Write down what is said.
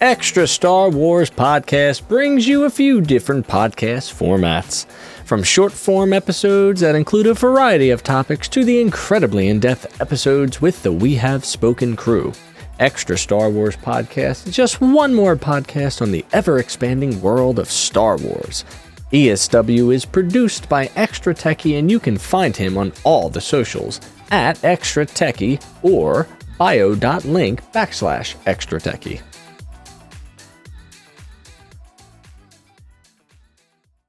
Extra Star Wars podcast brings you a few different podcast formats, from short-form episodes that include a variety of topics to the incredibly in-depth episodes with the We Have Spoken crew. Extra Star Wars podcast is just one more podcast on the ever-expanding world of Star Wars. ESW is produced by Extra Techie, and you can find him on all the socials at Extra Techie or bio.link/Extra Techie.